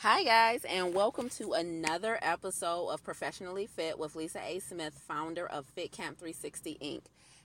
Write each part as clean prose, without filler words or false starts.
Hi guys, and welcome to another episode of Professionally Fit with Lisa A. Smith, founder of Fit Camp 360 Inc.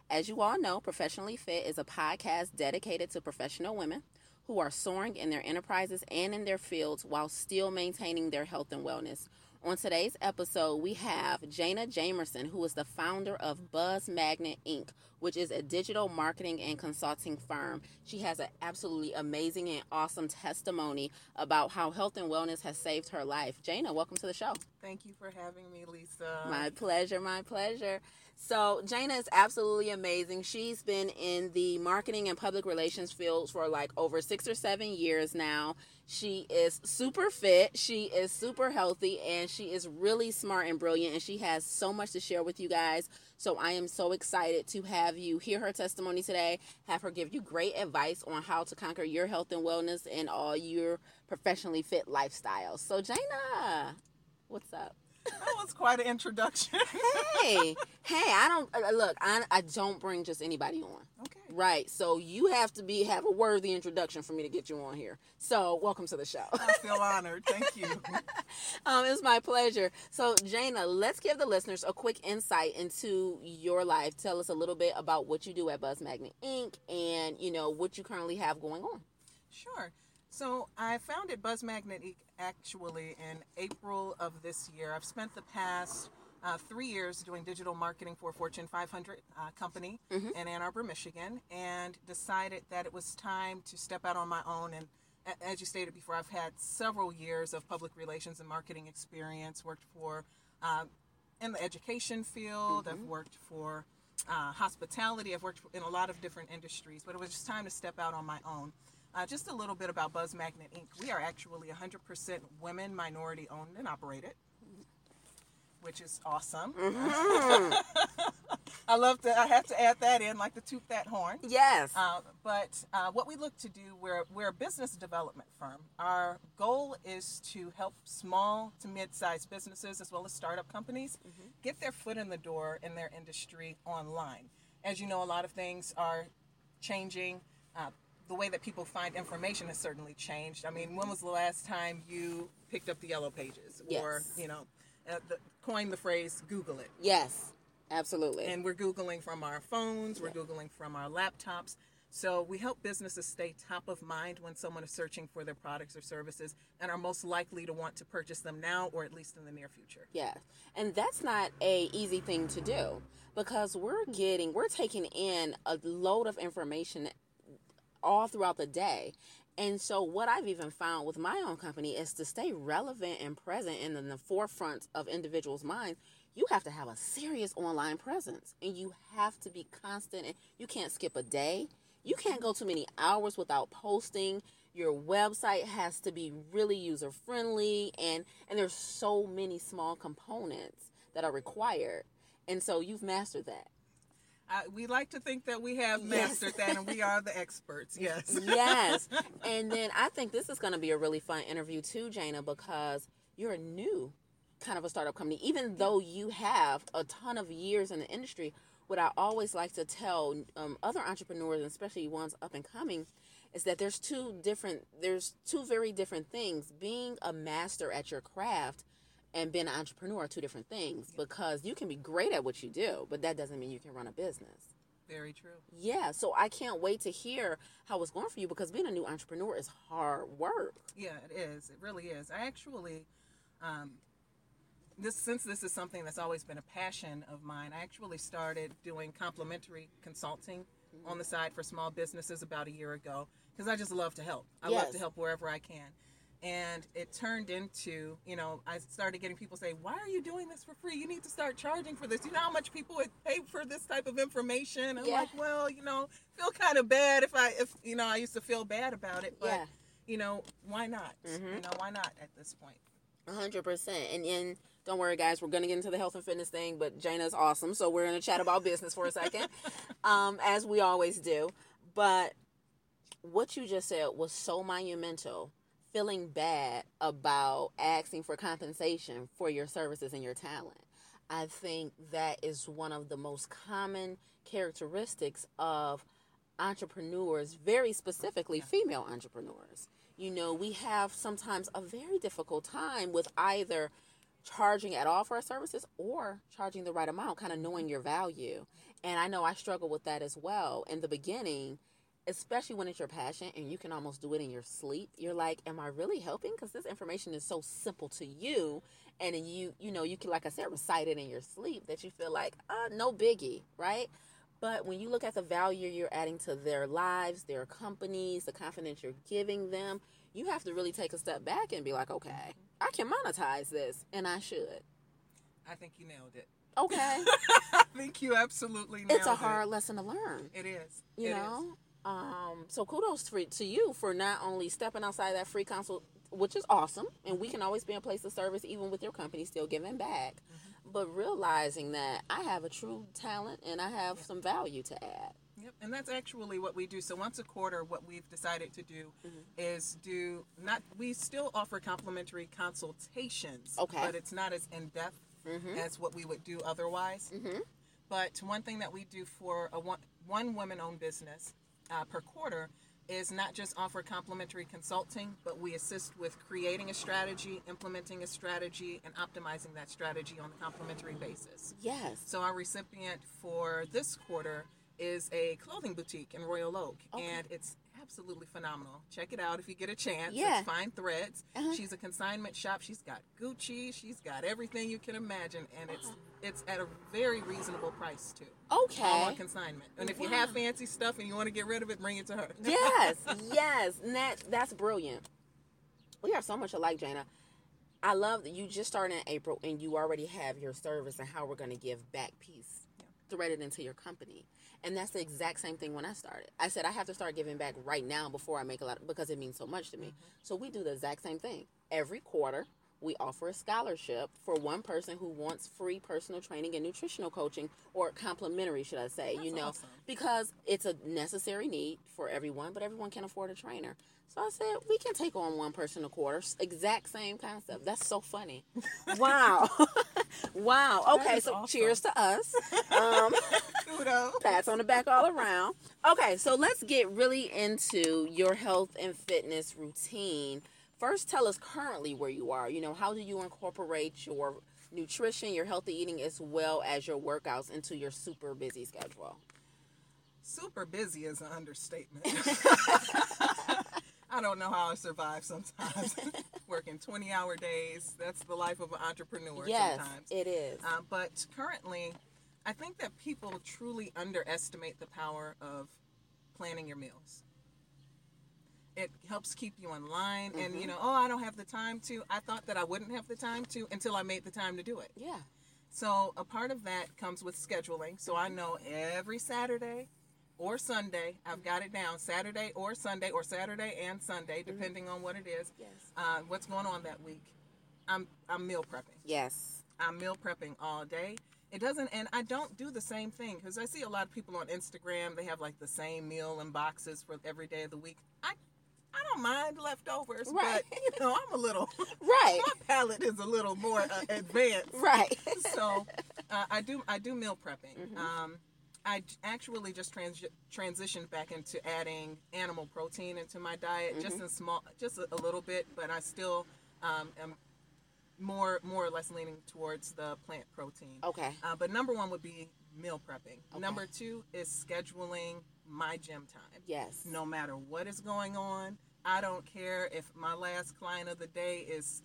As you all know, Professionally Fit is a podcast dedicated to professional women who are soaring in their enterprises and in their fields while still maintaining their health and wellness. On today's episode, we have Jayna Jamerson, who is the founder of Buzz Magnet Inc., which is a digital marketing and consulting firm. She has an absolutely amazing and awesome testimony about how health and wellness has saved her life. Jayna, welcome to the show. Thank you for having me, Lisa. My pleasure, my pleasure. So Jayna is absolutely amazing. She's been in the marketing and public relations field for like over 6 or 7 years now. She is super fit, she is super healthy, and she is really smart and brilliant, and she has so much to share with you guys. So I am so excited to have you hear her testimony today, have her give you great advice on how to conquer your health and wellness and all your professionally fit lifestyle. So Jayna, what's up? That was quite an introduction. I don't bring just anybody on. Okay. Right. So you have to have a worthy introduction for me to get you on here. So welcome to the show. I feel honored. Thank you. It's my pleasure. So Jayna, let's give the listeners a quick insight into your life. Tell us a little bit about what you do at Buzz Magnet Inc. and, you know, what you currently have going on. Sure. So I founded Buzz Magnet Inc. actually in April of this year. I've spent the past 3 years doing digital marketing for a Fortune 500 company in Ann Arbor, Michigan, and decided that it was time to step out on my own. And as you stated before, I've had several years of public relations and marketing experience, worked for in the education field, I've worked for hospitality, I've worked in a lot of different industries, but it was just time to step out on my own. Just a little bit about Buzz Magnet Inc. We are actually 100% women, minority owned and operated, which is awesome. Mm-hmm. I have to add that in, like the toot that horn. Yes. But what we look to do, we're a business development firm. Our goal is to help small to mid-sized businesses as well as startup companies get their foot in the door in their industry online. As you know, a lot of things are changing. The way that people find information has certainly changed. I mean, when was the last time you picked up the Yellow Pages? Yes. Or, you know, coined the phrase, Google it. Yes, absolutely. And we're Googling from our phones. We're Googling from our laptops. So we help businesses stay top of mind when someone is searching for their products or services and are most likely to want to purchase them now or at least in the near future. Yes. And that's not a easy thing to do because we're taking in a load of information all throughout the day. And so what I've even found with my own company is to stay relevant and present and in the forefront of individuals' minds, you have to have a serious online presence and you have to be constant. And you can't skip a day. You can't go too many hours without posting. Your website has to be really user-friendly and there's so many small components that are required. And so you've mastered that. We like to think that we have mastered that and we are the experts, yes. Yes, and then I think this is going to be a really fun interview too, Jayna, because you're a new kind of a startup company. Even though you have a ton of years in the industry, what I always like to tell other entrepreneurs, and especially ones up and coming, is that there's two very different things. Being a master at your craft and being an entrepreneur are two different things because you can be great at what you do, but that doesn't mean you can run a business. Very true. Yeah, so I can't wait to hear how it's going for you because being a new entrepreneur is hard work. Yeah, it is. It really is. I actually, since this is something that's always been a passion of mine, I actually started doing complimentary consulting on the side for small businesses about a year ago because I just love to help. I love to help wherever I can. And it turned into, you know, I started getting people say, why are you doing this for free? You need to start charging for this. You know how much people would pay for this type of information? I'm like, well, you know, feel kind of bad if I used to feel bad about it. But, you know, why not? You know, why not at this point? 100%. And don't worry, guys, we're going to get into the health and fitness thing, but Jayna's awesome. So we're going to chat about business for a second, as we always do. But what you just said was so monumental. Feeling bad about asking for compensation for your services and your talent. I think that is one of the most common characteristics of entrepreneurs, very specifically female entrepreneurs. You know, we have sometimes a very difficult time with either charging at all for our services or charging the right amount, kind of knowing your value. And I know I struggle with that as well in the beginning, especially when it's your passion and you can almost do it in your sleep. You're like, am I really helping? Because this information is so simple to you. And you know, you can, like I said, recite it in your sleep that you feel like, no biggie, right? But when you look at the value you're adding to their lives, their companies, the confidence you're giving them, you have to really take a step back and be like, okay, I can monetize this, and I should. I think you nailed it. Okay. I think you absolutely nailed it. It's a hard lesson to learn. It is. You know? So kudos to you for not only stepping outside that free consult, which is awesome, and we can always be in place of service even with your company still giving back, but realizing that I have a true talent and I have some value to add. Yep, and that's actually what we do. So once a quarter, what we've decided to do is do not. We still offer complimentary consultations, but it's not as in depth as what we would do otherwise. But one thing that we do for a one woman-owned business per quarter is not just offer complimentary consulting, but we assist with creating a strategy, implementing a strategy, and optimizing that strategy on a complimentary basis. Yes. So our recipient for this quarter is a clothing boutique in Royal Oak, and it's absolutely phenomenal. Check it out if you get a chance. Yeah. It's Fine Threads. She's a consignment shop. She's got Gucci. She's got everything you can imagine, and it's at a very reasonable price, too. Okay. All on consignment. And if you have fancy stuff and you want to get rid of it, bring it to her. Yes, yes. And that's brilliant. We are so much alike, Jayna. I love that you just started in April, and you already have your service and how we're going to give back piece threaded into your company. And that's the exact same thing when I started. I said, I have to start giving back right now before I make a lot, because it means so much to me. So we do the exact same thing. Every quarter, we offer a scholarship for one person who wants free personal training and nutritional coaching, or complimentary, should I say, awesome. Because it's a necessary need for everyone, but everyone can afford a trainer. So I said, we can take on one person a quarter. Exact same concept. That's so funny. Wow. Wow. Okay, so awesome. Cheers to us. Kudos. Pats on the back all around. Okay, so let's get really into your health and fitness routine. First, tell us currently where you are. You know, how do you incorporate your nutrition, your healthy eating, as well as your workouts into your super busy schedule? Super busy is an understatement. I don't know how I survive sometimes. Working 20-hour days, that's the life of an entrepreneur sometimes. Yes, it is. But currently, I think that people truly underestimate the power of planning your meals. It helps keep you in line. And, I don't have the time to. I thought that I wouldn't have the time to until I made the time to do it. Yeah. So a part of that comes with scheduling. So I know every Saturday or Sunday, I've got it down, Saturday or Sunday, or Saturday and Sunday, depending on what it is, what's going on that week. I'm meal prepping. Yes. I'm meal prepping all day. It doesn't, and I don't do the same thing, because I see a lot of people on Instagram, they have like the same meal in boxes for every day of the week. I don't mind leftovers, but, I'm a little, my palate is a little more advanced. Right. So I do meal prepping. I actually just transitioned back into adding animal protein into my diet, just a little bit, but I still am more or less leaning towards the plant protein. Okay. But number one would be meal prepping. Okay. Number two is scheduling my gym time. Yes. No matter what is going on, I don't care if my last client of the day is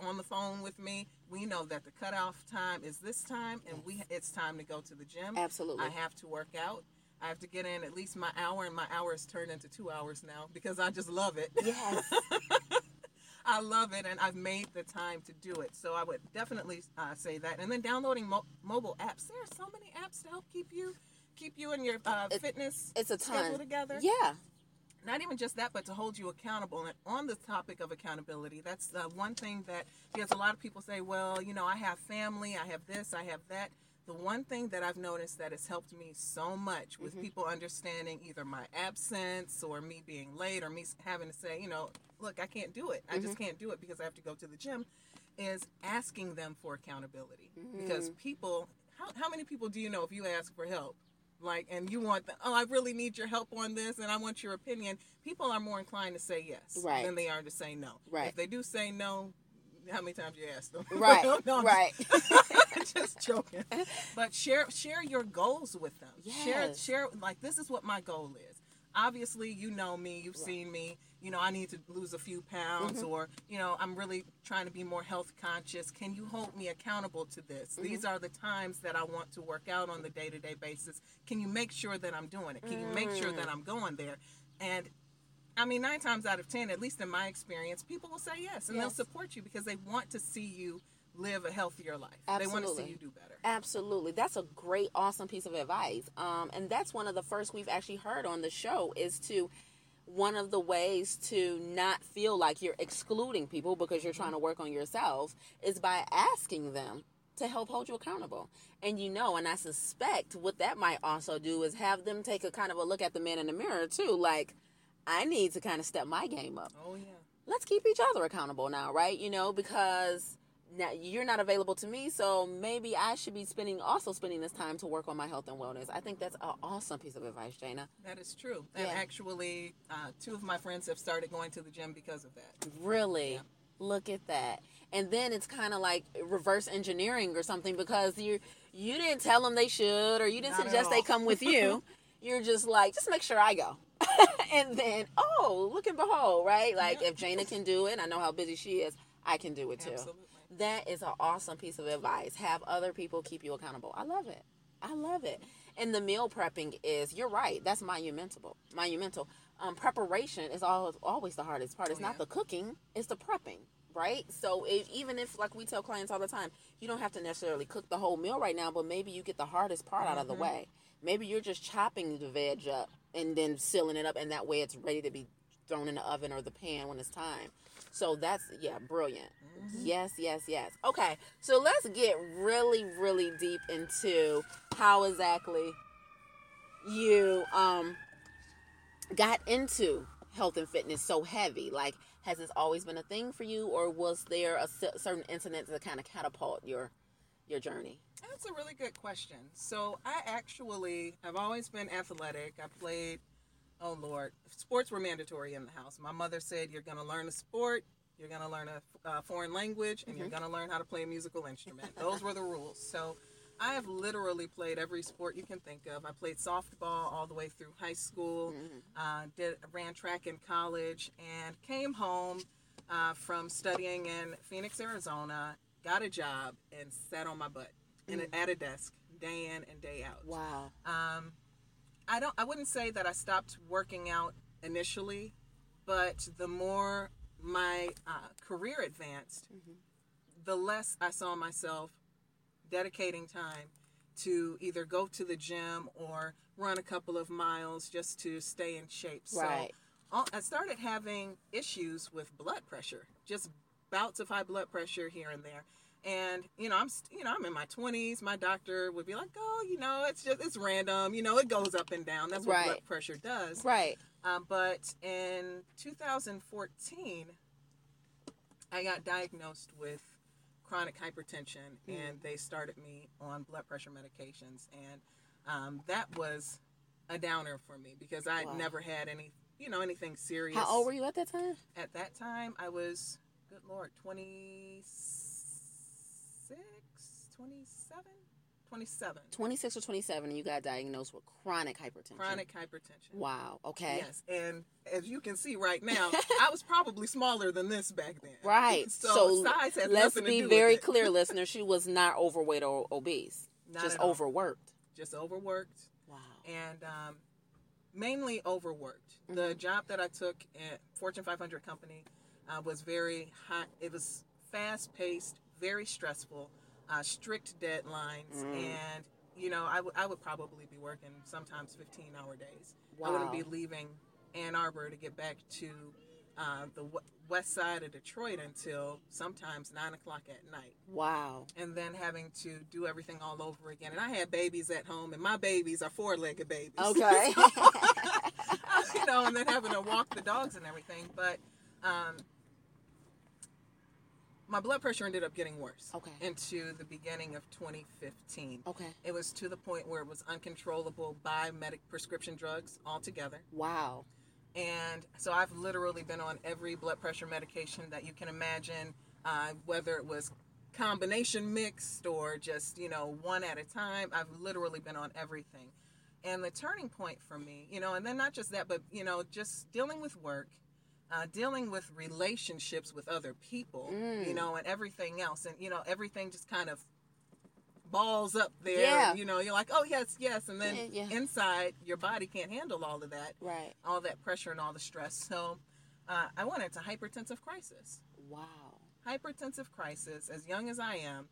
on the phone with me. We know that the cutoff time is this time, and it's time to go to the gym. Absolutely. I have to work out. I have to get in at least my hour, and my hour has turned into 2 hours now because I just love it. Yes. I love it, and I've made the time to do it. So I would definitely say that. And then downloading mobile apps. There are so many apps to help keep you and your fitness schedule together. Yeah. Not even just that, but to hold you accountable. And on the topic of accountability, that's the one thing that, because a lot of people say, well, I have family, I have this, I have that. The one thing that I've noticed that has helped me so much with people understanding either my absence or me being late or me having to say, look, I can't do it. I just can't do it because I have to go to the gym, is asking them for accountability. Because people, how many people do you know if you ask for help? like, and you want the, oh, I really need your help on this, and I want your opinion, people are more inclined to say yes right. than they are to say no. Right. If they do say no, how many times you ask them? Right, no, right. Just joking. But share your goals with them. Yes. Share, like, this is what my goal is. Obviously, you know me, you've right. seen me, you know, I need to lose a few pounds mm-hmm. or, you know, I'm really trying to be more health conscious. Can you hold me accountable to this? Mm-hmm. These are the times that I want to work out on the day-to-day basis. Can you make sure that I'm doing it? Can you make sure that I'm going there? And, I mean, 9 times out of 10, at least in my experience, people will say yes. And yes. they'll support you because they want to see you live a healthier life. Absolutely. They want to see you do better. Absolutely. That's a great, awesome piece of advice. And that's one of the first we've actually heard on the show is to, one of the ways to not feel like you're excluding people because you're trying to work on yourself is by asking them to help hold you accountable. And you know, and I suspect what that might also do is have them take a kind of a look at the man in the mirror too. Like, I need to kind of step my game up. Oh, yeah. Let's keep each other accountable now, right? You know, because now you're not available to me, so maybe I should be spending this time to work on my health and wellness. I think that's an awesome piece of advice, Jayna. That is true. Yeah. And actually, 2 of my friends have started going to the gym because of that. Really? Yeah. Look at that. And then it's kind of like reverse engineering or something because you didn't tell them they should or you didn't not suggest they come with you. You're just like, just make sure I go. And then, oh, look and behold, right? Like, yeah. If Jayna can do it, I know how busy she is, I can do it too. Absolutely. That is an awesome piece of advice. Have other people keep you accountable. I love it. And the meal prepping is, you're right, that's monumental. Preparation is always the hardest part. It's not the cooking, it's the prepping, right? So even if, like we tell clients all the time, you don't have to necessarily cook the whole meal right now, but maybe you get the hardest part out of the way. Maybe you're just chopping the veg up and then sealing it up, and that way it's ready to be thrown in the oven or the pan when it's time. So that's, brilliant. Mm-hmm. Yes. Okay, so let's get really, really deep into how exactly you got into health and fitness so heavy. Like, has this always been a thing for you, or was there a certain incident to kind of catapult your journey? That's a really good question. So I've always been athletic. I played, oh Lord, sports were mandatory in the house. My mother said, you're going to learn a sport, you're going to learn a foreign language, and you're going to learn how to play a musical instrument. Those were the rules. So I have literally played every sport you can think of. I played softball all the way through high school, ran track in college, and came home from studying in Phoenix, Arizona, got a job, and sat on my butt at a desk day in and day out. Wow. I wouldn't say that I stopped working out initially, but the more my career advanced, the less I saw myself dedicating time to either go to the gym or run a couple of miles just to stay in shape. Right. So I started having issues with blood pressure, just bouts of high blood pressure here and there. And, you know, I'm in my 20s. My doctor would be like, oh, you know, it's random. You know, it goes up and down. That's what blood pressure does. Right. But in 2014, I got diagnosed with chronic hypertension, and they started me on blood pressure medications. And that was a downer for me because I had never had anything serious. How old were you at that time? At that time, I was, good Lord, 26 or 27, and you got diagnosed with chronic hypertension. Wow. Okay. Yes. And as you can see right now, I was probably smaller than this back then. Right. So size had nothing to do with it. Let's be very clear, listener. She was not overweight or obese. Just overworked. Wow. And mainly overworked. Mm-hmm. The job that I took at Fortune 500 company was very hot. It was fast-paced, very stressful, strict deadlines, and you know, I would probably be working sometimes 15-hour days. Wow. I wouldn't be leaving Ann Arbor to get back to the west side of Detroit until sometimes 9:00 at night. Wow. And then having to do everything all over again. And I had babies at home, and my babies are 4-legged babies. Okay. So, you know, and then having to walk the dogs and everything, but my blood pressure ended up getting worse. Okay. Into the beginning of 2015. Okay. It was to the point where it was uncontrollable by prescription drugs altogether. Wow. And so I've literally been on every blood pressure medication that you can imagine, whether it was combination mixed or just, one at a time. I've literally been on everything. And the turning point for me, and then not just that, but, just dealing with work, dealing with relationships with other people, and everything else. And, everything just kind of balls up there. Yeah. And, you're like, oh, yes, yes. And then inside, your body can't handle all of that. Right. All that pressure and all the stress. So I went into hypertensive crisis. Wow. Hypertensive crisis, as young as I am.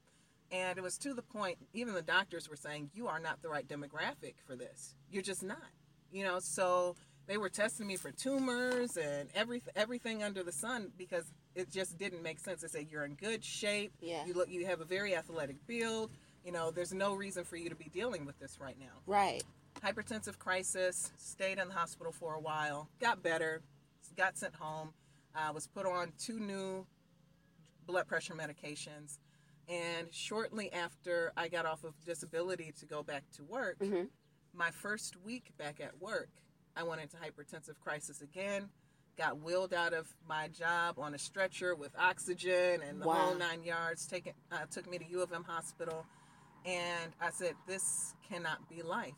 And it was to the point, even the doctors were saying, you are not the right demographic for this. You're just not. So they were testing me for tumors and everything under the sun because it just didn't make sense. They said, you're in good shape. Yeah. You have a very athletic build. There's no reason for you to be dealing with this right now. Right. Hypertensive crisis, stayed in the hospital for a while, got better, got sent home, was put on 2 new blood pressure medications. And shortly after I got off of disability to go back to work, mm-hmm. my first week back at work, I went into hypertensive crisis again, got wheeled out of my job on a stretcher with oxygen and the whole 9 yards, took me to U of M hospital. And I said, this cannot be life.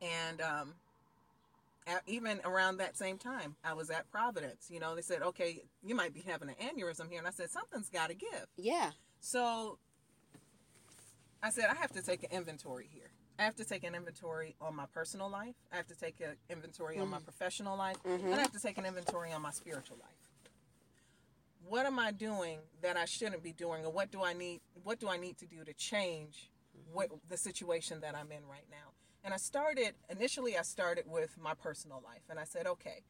And even around that same time, I was at Providence. They said, okay, you might be having an aneurysm here. And I said, something's got to give. Yeah. So I said, I have to take an inventory here. I have to take an inventory on my personal life. I have to take an inventory on my professional life. Mm-hmm. And I have to take an inventory on my spiritual life. What am I doing that I shouldn't be doing? Or what do I need to do to change the situation that I'm in right now? And I started with my personal life. And I said, okay,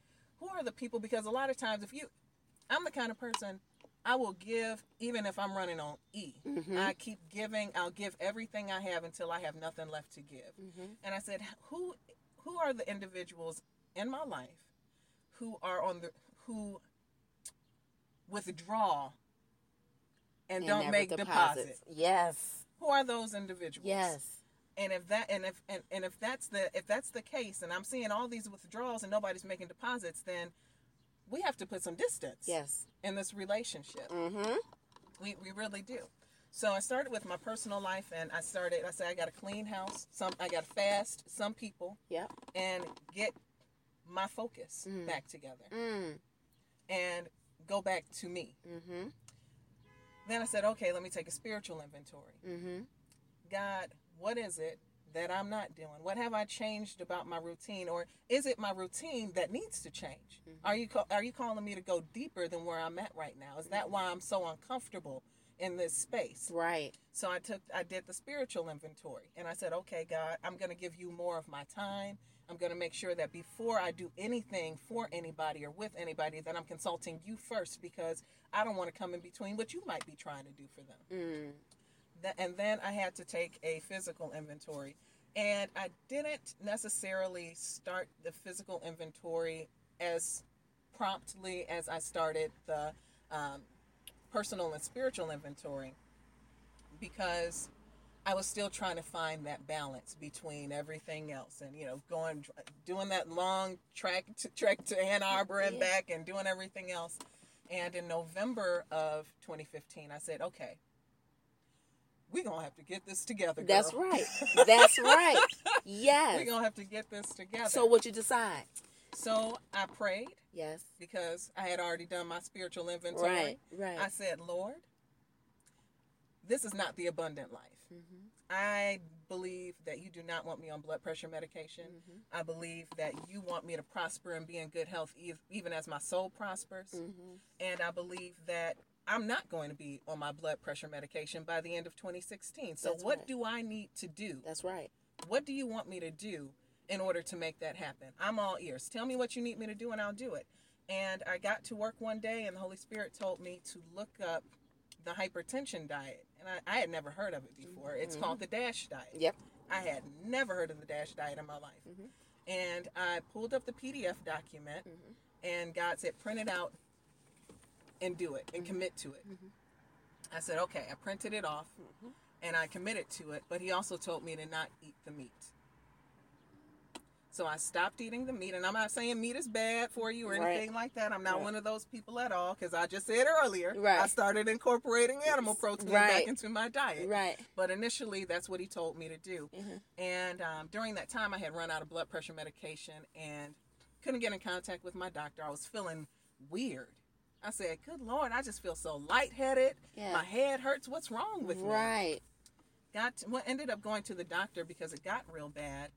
who are the people? Because a lot of times I'm the kind of person, I will give even if I'm running on E. Mm-hmm. I keep giving. I'll give everything I have until I have nothing left to give. Mm-hmm. And I said, who are the individuals in my life who withdraw and don't make deposits? Yes. Who are those individuals? Yes. And if that's the case, and I'm seeing all these withdrawals and nobody's making deposits, then we have to put some distance in this relationship. Mm-hmm. We really do. So I started with my personal life, and I said, I got to clean house. I got to fast some people and get my focus back together and go back to me. Mm-hmm. Then I said, okay, let me take a spiritual inventory. Mm-hmm. God, what is it that I'm not doing? What have I changed about my routine? Or is it my routine that needs to change? Mm-hmm. Are you calling me to go deeper than where I'm at right now? Is that why I'm so uncomfortable in this space? Right. So I did the spiritual inventory, and I said, okay, God, I'm going to give you more of my time. I'm going to make sure that before I do anything for anybody or with anybody, that I'm consulting you first, because I don't want to come in between what you might be trying to do for them. Mm. And then I had to take a physical inventory. And I didn't necessarily start the physical inventory as promptly as I started the personal and spiritual inventory, because I was still trying to find that balance between everything else and, doing that long trek to Ann Arbor and back and doing everything else. And in November of 2015, I said, okay, we're going to have to get this together, girl. That's right. That's right. Yes. We're going to have to get this together. So what you decide? So I prayed. Yes. Because I had already done my spiritual inventory. Right, right. I said, Lord, this is not the abundant life. Mm-hmm. I believe that you do not want me on blood pressure medication. Mm-hmm. I believe that you want me to prosper and be in good health even as my soul prospers. Mm-hmm. And I believe that I'm not going to be on my blood pressure medication by the end of 2016. So that's what do I need to do? That's right. What do you want me to do in order to make that happen? I'm all ears. Tell me what you need me to do and I'll do it. And I got to work one day and the Holy Spirit told me to look up the hypertension diet. And I had never heard of it before. Mm-hmm. It's called the DASH diet. Yep. I had never heard of the DASH diet in my life. Mm-hmm. And I pulled up the PDF document and God said, print it out. and do it and commit to it. Mm-hmm. I said, okay. I printed it off, mm-hmm. and I committed to it, but he also told me to not eat the meat. So I stopped eating the meat, and I'm not saying meat is bad for you or anything like that. I'm not one of those people at all, because I just said earlier, I started incorporating animal protein back into my diet. Right. But initially, that's what he told me to do. Mm-hmm. And during that time, I had run out of blood pressure medication and couldn't get in contact with my doctor. I was feeling weird. I said, good Lord, I just feel so lightheaded. Yeah. My head hurts. What's wrong with me? Right. Ended up going to the doctor because it got real bad.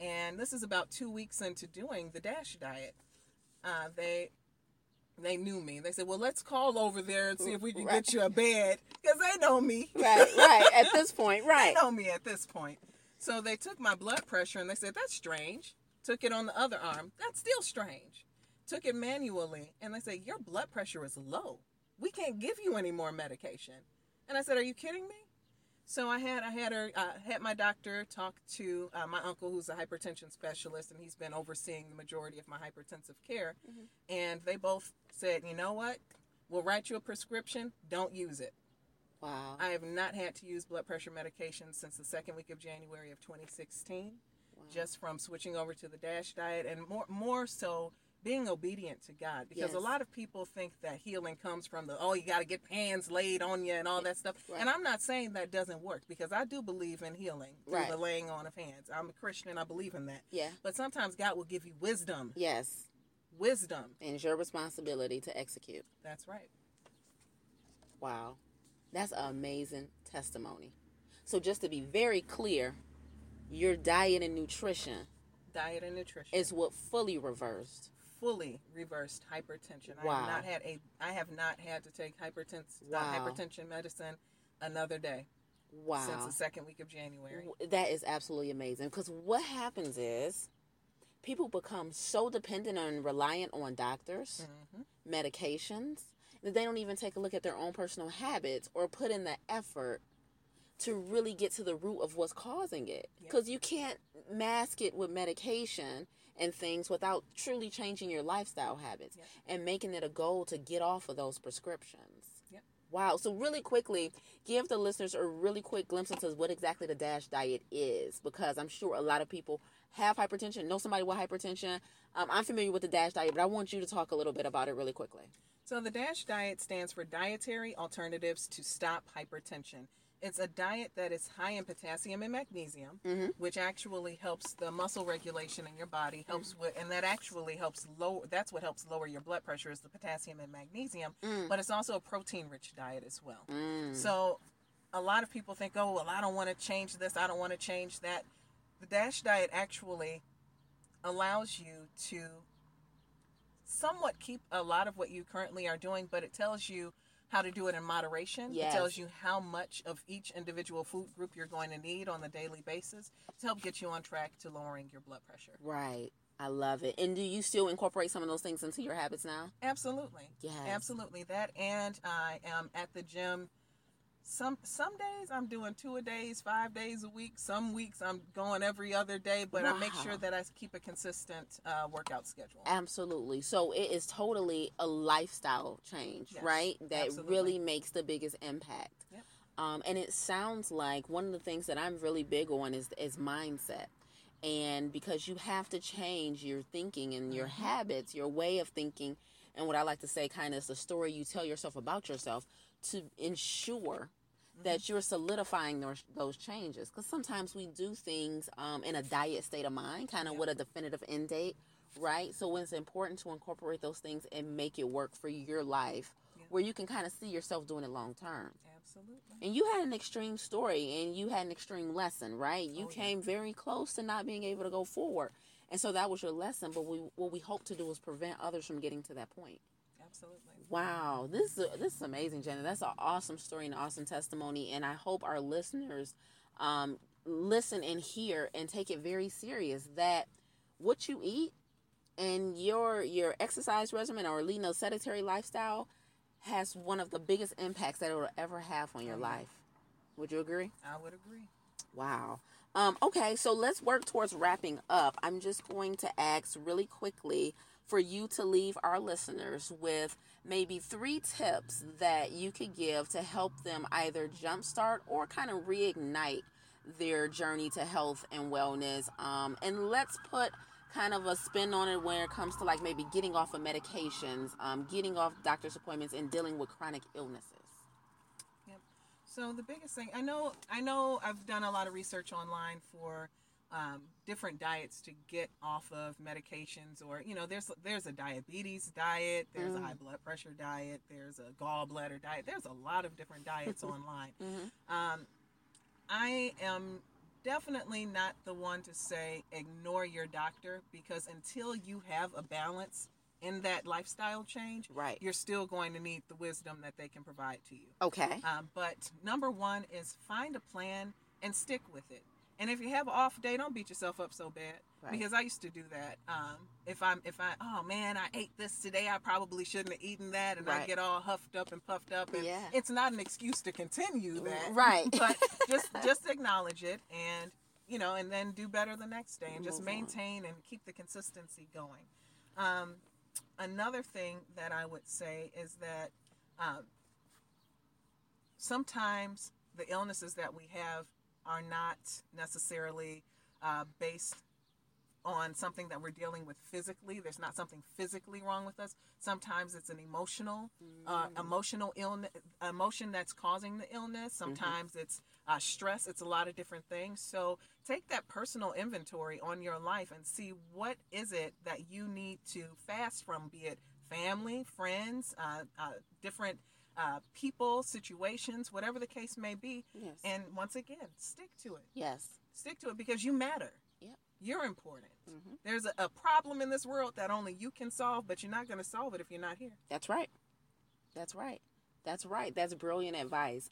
And this is about 2 weeks into doing the DASH diet. They knew me. They said, well, let's call over there and see if we can get you a bed. Because they know me. Right, at this point, They know me at this point. So they took my blood pressure and they said, that's strange. Took it on the other arm. That's still strange. Took it manually. And they said, your blood pressure is low. We can't give you any more medication. And I said, are you kidding me? So I had my doctor talk to my uncle, who's a hypertension specialist, and he's been overseeing the majority of my hypertensive care. Mm-hmm. And they both said, you know what? We'll write you a prescription. Don't use it. Wow. I have not had to use blood pressure medication since the second week of January of 2016, just from switching over to the DASH diet and more so being obedient to God, because a lot of people think that healing comes from you got to get hands laid on you and all that stuff. Right. And I'm not saying that doesn't work, because I do believe in healing through the laying on of hands. I'm a Christian and I believe in that. Yeah. But sometimes God will give you wisdom. Yes. Wisdom. And it's your responsibility to execute. That's right. Wow. That's an amazing testimony. So just to be very clear, your diet and nutrition is what fully reversed hypertension. Wow. I have not had to take hypertension medicine another day. Wow. Since the second week of January. That is absolutely amazing, because what happens is people become so dependent and reliant on doctors, mm-hmm. medications, that they don't even take a look at their own personal habits or put in the effort to really get to the root of what's causing it. Because you can't mask it with medication and things without truly changing your lifestyle habits and making it a goal to get off of those prescriptions. Yep. Wow. So really quickly, give the listeners a really quick glimpse into what exactly the DASH diet is, because I'm sure a lot of people have hypertension, know somebody with hypertension. I'm familiar with the DASH diet, but I want you to talk a little bit about it really quickly. So the DASH diet stands for Dietary Alternatives to Stop Hypertension. It's a diet that is high in potassium and magnesium, mm-hmm. which actually helps the muscle regulation in your body, helps with, and that actually helps that's what helps lower your blood pressure, is the potassium and magnesium, but it's also a protein-rich diet as well. Mm. So a lot of people think, oh, well, I don't want to change this, I don't want to change that. The DASH diet actually allows you to somewhat keep a lot of what you currently are doing, but it tells you how to do it in moderation. Yes. It tells you how much of each individual food group you're going to need on a daily basis to help get you on track to lowering your blood pressure. Right. I love it. And do you still incorporate some of those things into your habits now? Absolutely. Yes. Absolutely. That, and I am at the gym. Some days I'm doing 2 a days, 5 days a week. Some weeks I'm going every other day, but I make sure that I keep a consistent workout schedule. Absolutely. So it is totally a lifestyle change, right? That really makes the biggest impact. Yep. And it sounds like one of the things that I'm really big on is mindset. And because you have to change your thinking and your habits, your way of thinking, and what I like to say kind of is the story you tell yourself about yourself, to ensure that you're solidifying those changes. Because sometimes we do things in a diet state of mind, kind of with a definitive end date, right? So it's important to incorporate those things and make it work for your life, where you can kind of see yourself doing it long term. Absolutely. And you had an extreme story and you had an extreme lesson, right? You came very close to not being able to go forward. And so that was your lesson. But what we hope to do is prevent others from getting to that point. Absolutely. Wow. This is amazing, Jayna. That's an awesome story and an awesome testimony. And I hope our listeners listen and hear and take it very serious, that what you eat and your exercise regimen or leading a sedentary lifestyle has one of the biggest impacts that it will ever have on your life. Would you agree? I would agree. Wow. Okay, so let's work towards wrapping up. I'm just going to ask really quickly for you to leave our listeners with maybe 3 tips that you could give to help them either jumpstart or kind of reignite their journey to health and wellness. And let's put kind of a spin on it when it comes to like maybe getting off of medications, getting off doctor's appointments, and dealing with chronic illnesses. Yep. So the biggest thing, I know I've done a lot of research online for different diets to get off of medications, or, you know, there's a diabetes diet, there's a high blood pressure diet, there's a gallbladder diet, there's a lot of different diets online. Mm-hmm. I am definitely not the one to say ignore your doctor, because until you have a balance in that lifestyle change, right, you're still going to need the wisdom that they can provide to you. Okay. But number one is find a plan and stick with it. And if you have an off day, don't beat yourself up so bad, right, because I used to do that. If I oh man, I ate this today, I probably shouldn't have eaten that, and right, I get all huffed up and puffed up, and yeah, it's not an excuse to continue that, right? But just acknowledge it, and you know, and then do better the next day, and just maintain and keep the consistency going. Another thing that I would say is that sometimes the illnesses that we have are not necessarily based on something that we're dealing with physically. There's not something physically wrong with us. Sometimes it's an emotional emotion that's causing the illness. Sometimes it's stress. It's a lot of different things. So take that personal inventory on your life and see what is it that you need to fast from, be it family, friends, different people, situations, whatever the case may be. Yes. And once again, stick to it. Yes. Stick to it, because you matter. Yep. You're important. Mm-hmm. There's a problem in this world that only you can solve, but you're not going to solve it if you're not here. That's right. That's right. That's right. That's brilliant advice.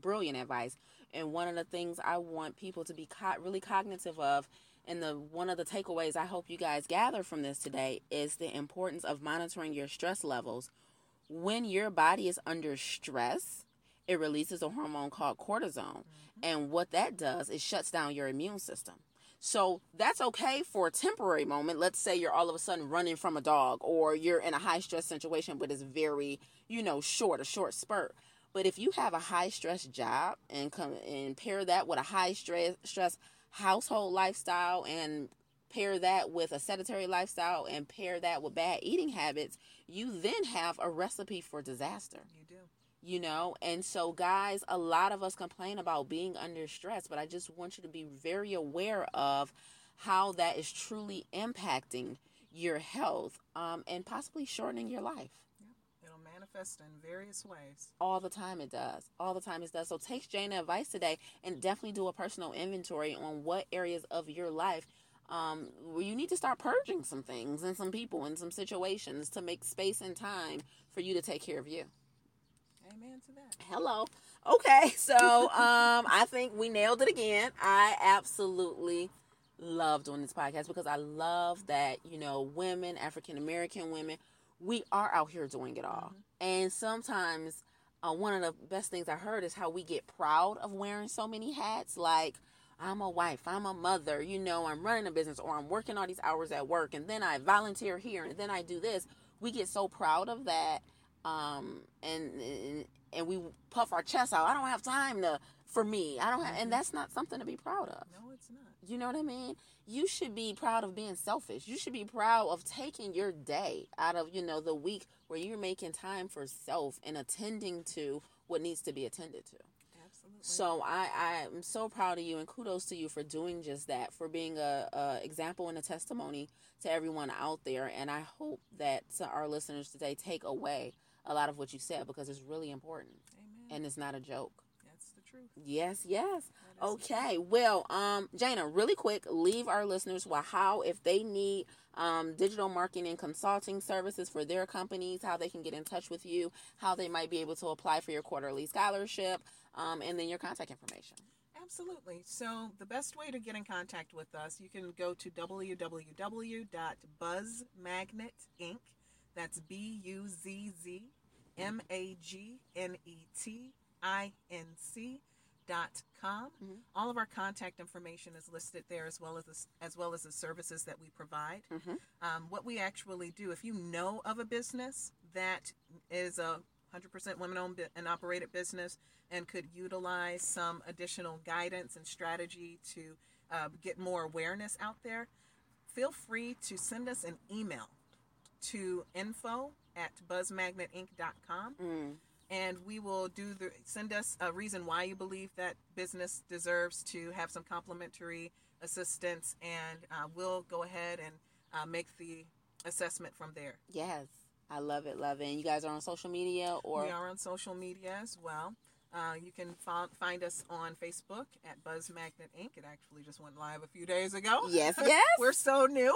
Brilliant advice. And one of the things I want people to be really cognitive of, and one of the takeaways I hope you guys gather from this today, is the importance of monitoring your stress levels. When your body is under stress, it releases a hormone called cortisol. Mm-hmm. And what that does is shuts down your immune system. So that's okay for a temporary moment. Let's say you're all of a sudden running from a dog, or you're in a high stress situation, but it's very, a short spurt. But if you have a high stress job and pair that with a high stress household lifestyle, and pair that with a sedentary lifestyle, and pair that with bad eating habits, you then have a recipe for disaster. You do. And so guys, a lot of us complain about being under stress, but I just want you to be very aware of how that is truly impacting your health, and possibly shortening your life. Yeah. It'll manifest in various ways. All the time it does. So take Jayna's advice today, and definitely do a personal inventory on what areas of your life where you need to start purging some things and some people and some situations to make space and time for you to take care of you. Amen to that. Hello. Okay, so I think we nailed it again. I absolutely love doing this podcast, because I love that, women, African-American women, we are out here doing it all. Mm-hmm. And sometimes one of the best things I heard is how we get proud of wearing so many hats, like, I'm a wife, I'm a mother, I'm running a business, or I'm working all these hours at work, and then I volunteer here, and then I do this. We get so proud of that, and we puff our chest out. I don't have time for me. And that's not something to be proud of. No, it's not. You know what I mean? You should be proud of being selfish. You should be proud of taking your day out of, the week where you're making time for self and attending to what needs to be attended to. So I am so proud of you, and kudos to you for doing just that, for being a example and a testimony to everyone out there. And I hope that our listeners today take away a lot of what you said, because it's really important. Amen. And it's not a joke. That's the truth. Yes. Okay. Well, Jayna, really quick, leave our listeners with how, if they need digital marketing and consulting services for their companies, how they can get in touch with you, how they might be able to apply for your quarterly scholarship, and then your contact information. Absolutely. So the best way to get in contact with us, you can go to www.buzzmagnetinc. That's BUZZMAGNETINC fit.com. Mm-hmm. All of our contact information is listed there, as well as the services that we provide. Mm-hmm. What we actually do, if you know of a business that is a 100% women-owned and operated business and could utilize some additional guidance and strategy to get more awareness out there, feel free to send us an email to info@buzzmagnetinc.com. Mm. And we will send us a reason why you believe that business deserves to have some complimentary assistance, and we'll go ahead and make the assessment from there. Yes, I love it, love it. And you guys are on social media, or? We are on social media as well. You can find us on Facebook at Buzz Magnet Inc. It actually just went live a few days ago. Yes, yes. We're so new.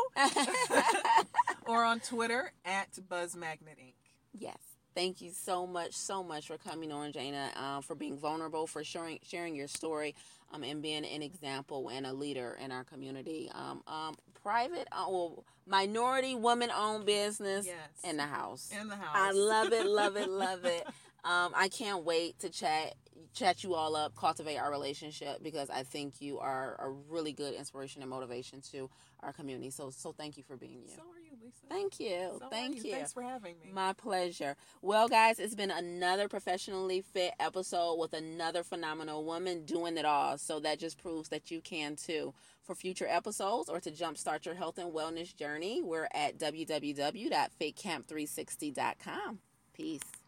Or on Twitter at Buzz Magnet Inc. Yes. Thank you so much for coming on, Jayna, for being vulnerable, for sharing your story, and being an example and a leader in our community. Minority woman-owned business, yes, in the house. In the house. I love it, love it, love it. I can't wait to chat you all up, cultivate our relationship, because I think you are a really good inspiration and motivation to our community. So thank you for being you. So are you, Lisa. Thank you. So thank you. Thanks for having me. My pleasure. Well, guys, it's been another Professionally Fit episode with another phenomenal woman doing it all. So that just proves that you can too. For future episodes or to jumpstart your health and wellness journey, we're at www.fitcamp360.com. Peace.